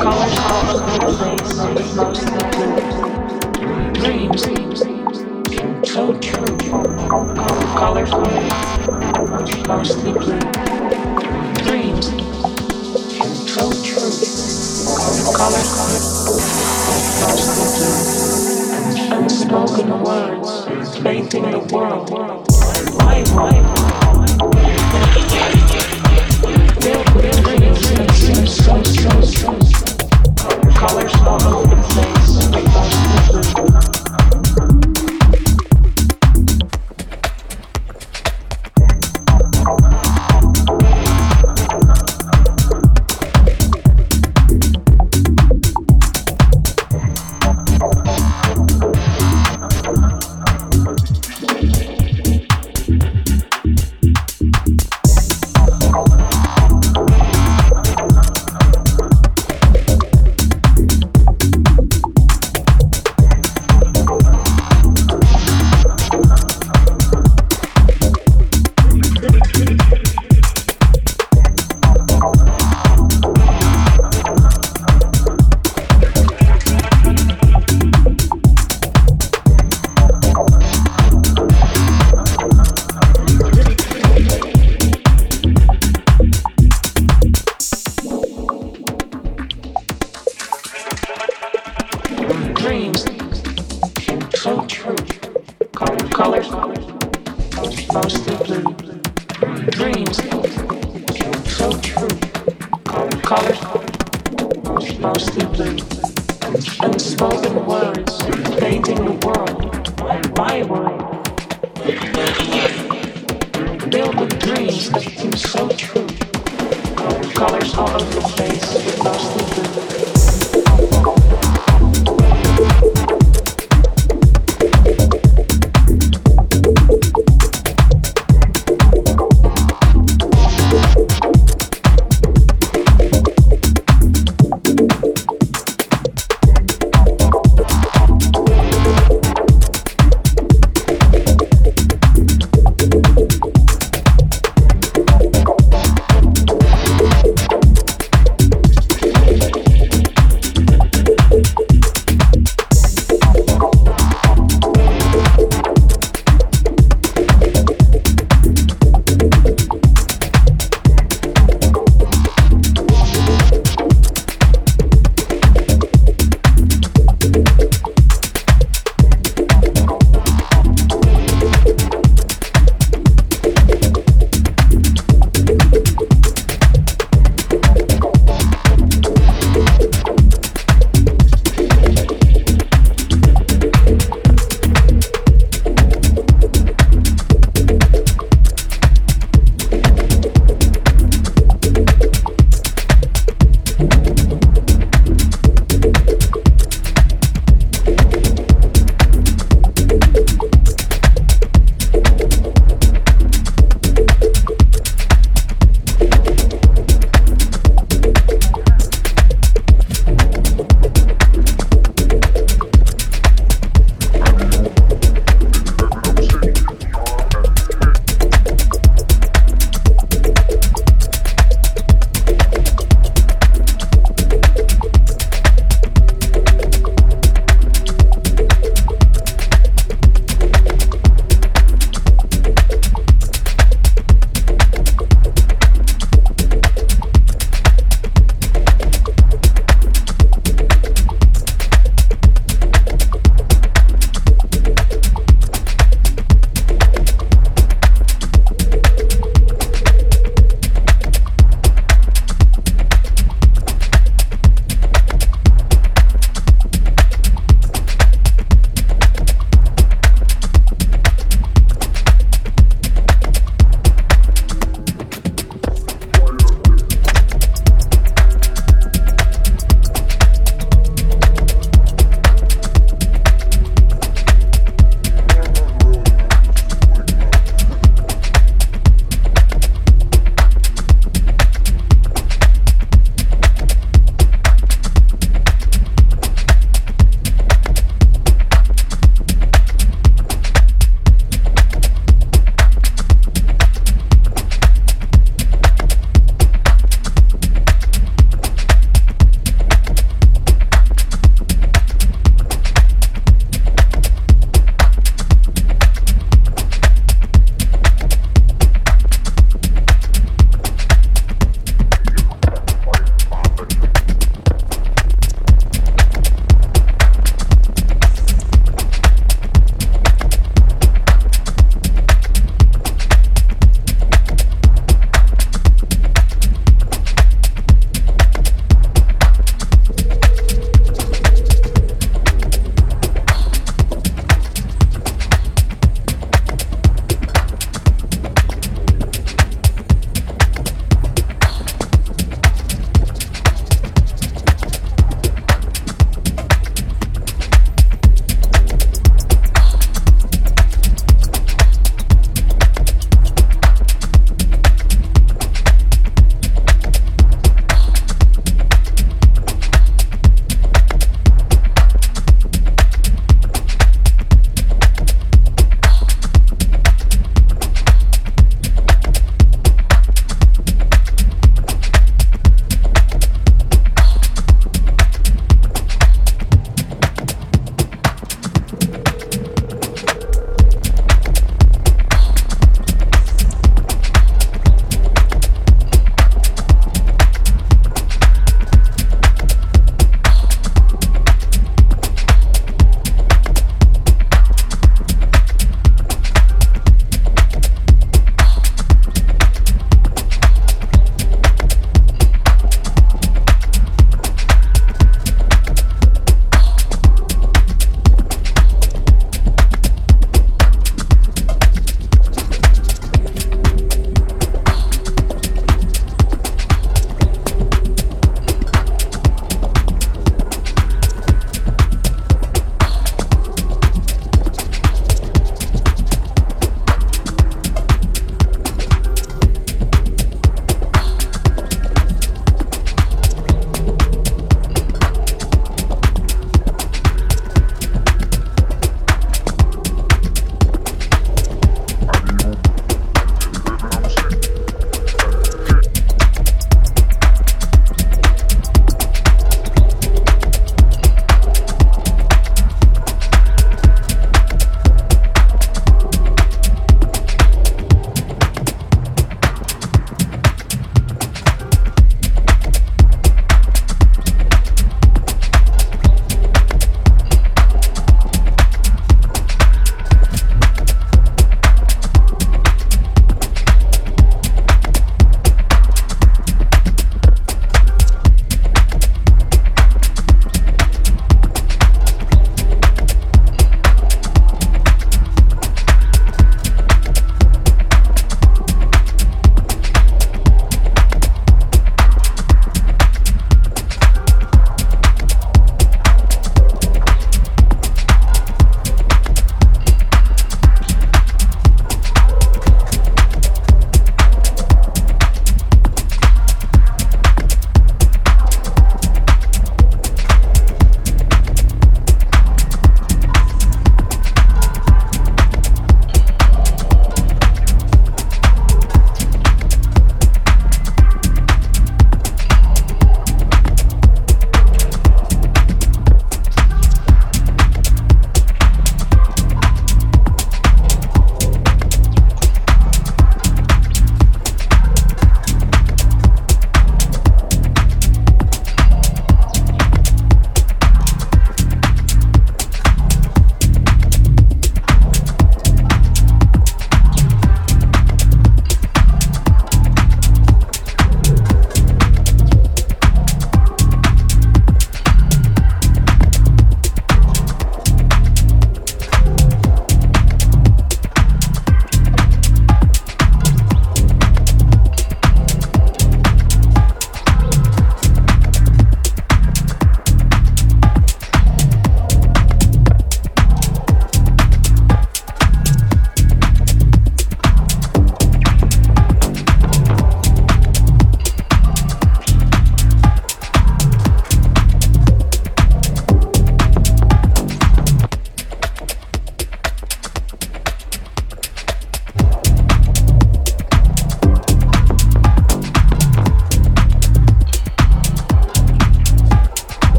Colors all over the place, but mostly blue. Dreams in total. Colors all, mostly blue. Dreams in total. Colors all, mostly blue. Unspoken words painting the world. Why? Seems so strong. Colors all over the place.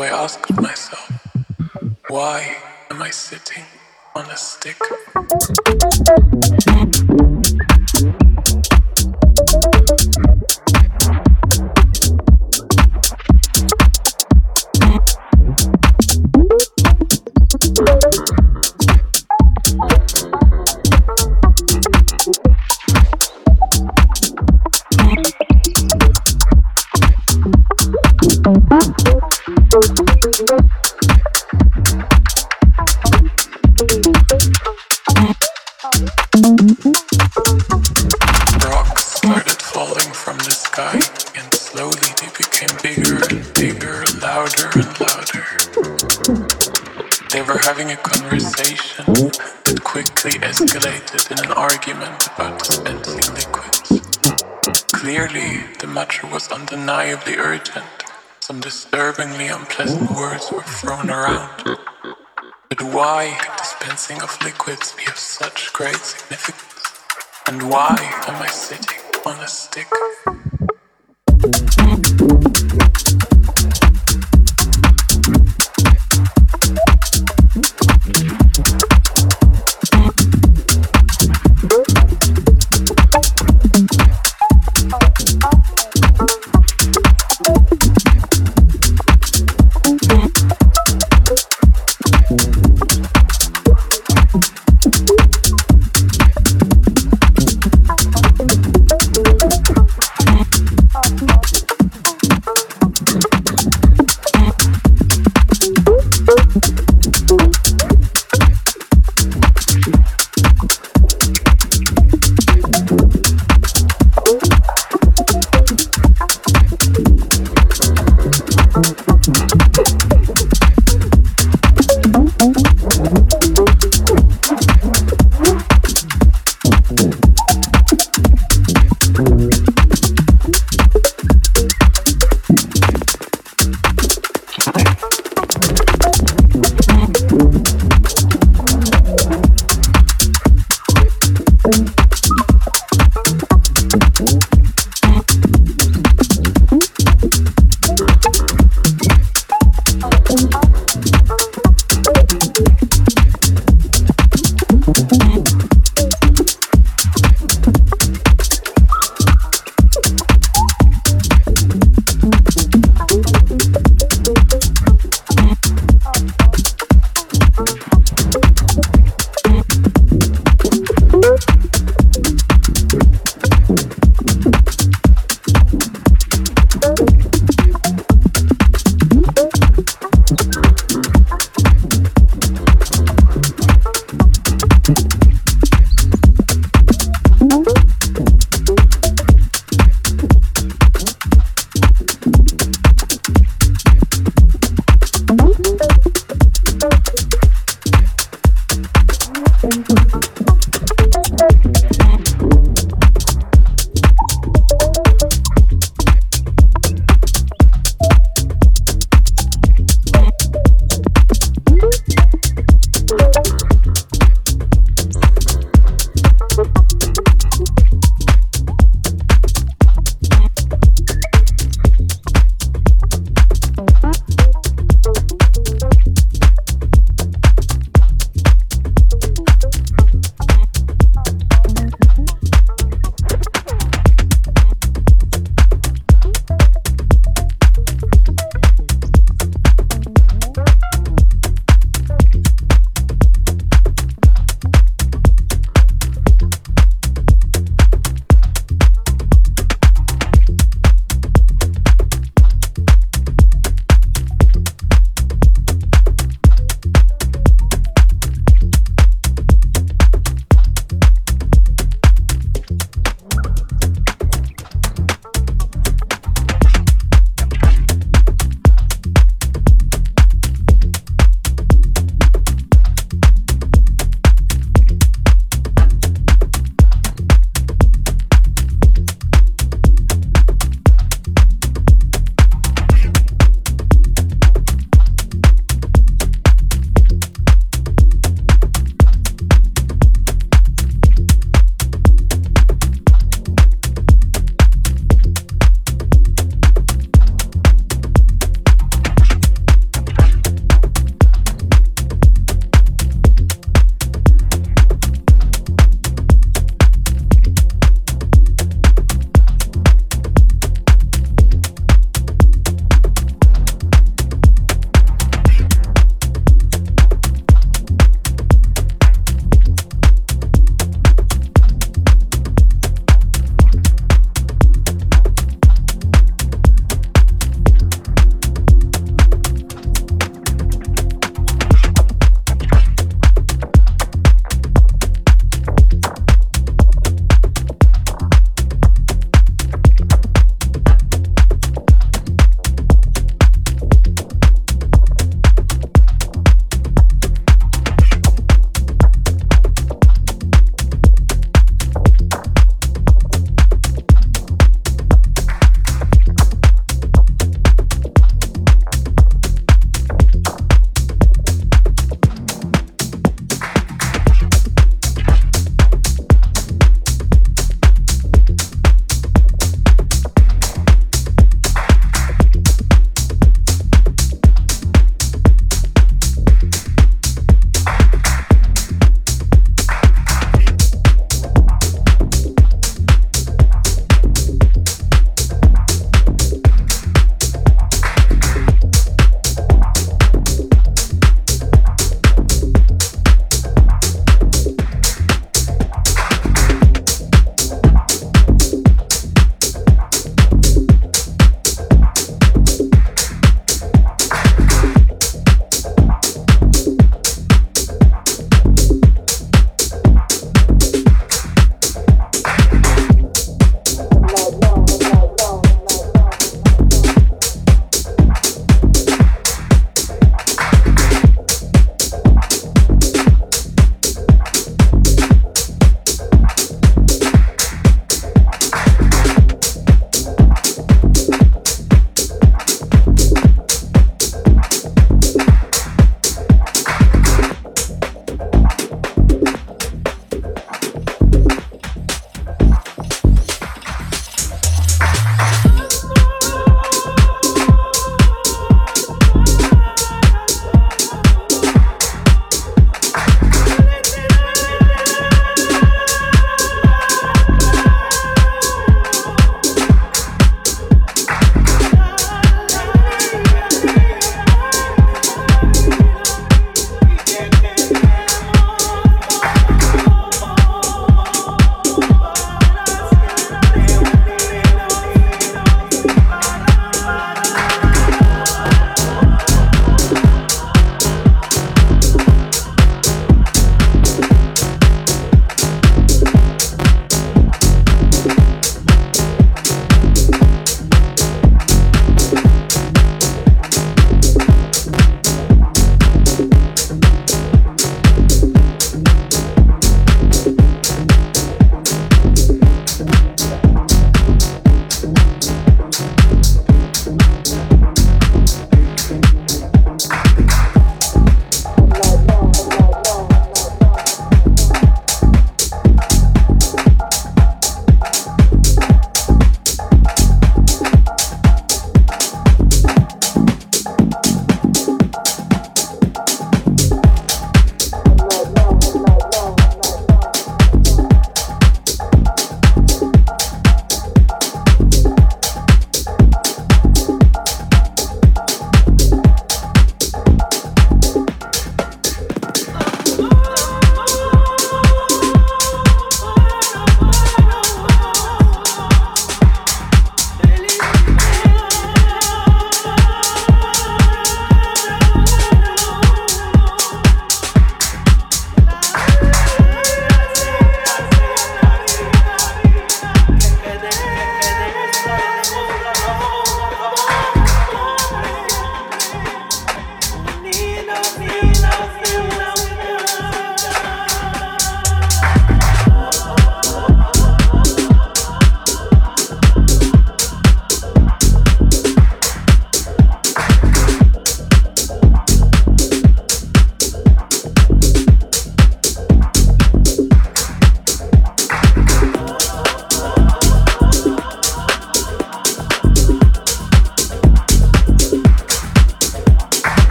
So I ask of myself, why am I sitting on a stick? Having a conversation that quickly escalated in an argument about dispensing liquids. Clearly, the matter was undeniably urgent. Some disturbingly unpleasant words were thrown around. But why could dispensing of liquids be of such great significance? And why am I sitting on a stick?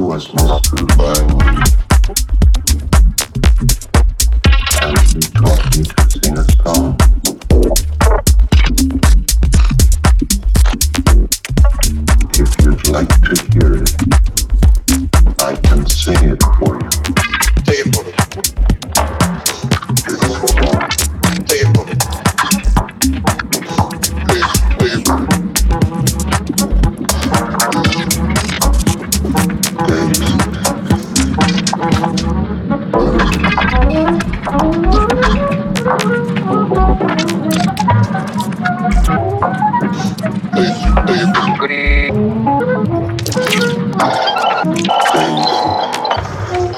was not refined, and he taught me to sing a song. If you'd like to hear it, I can sing it for you. Take it for me. Take it for me. Take it for me.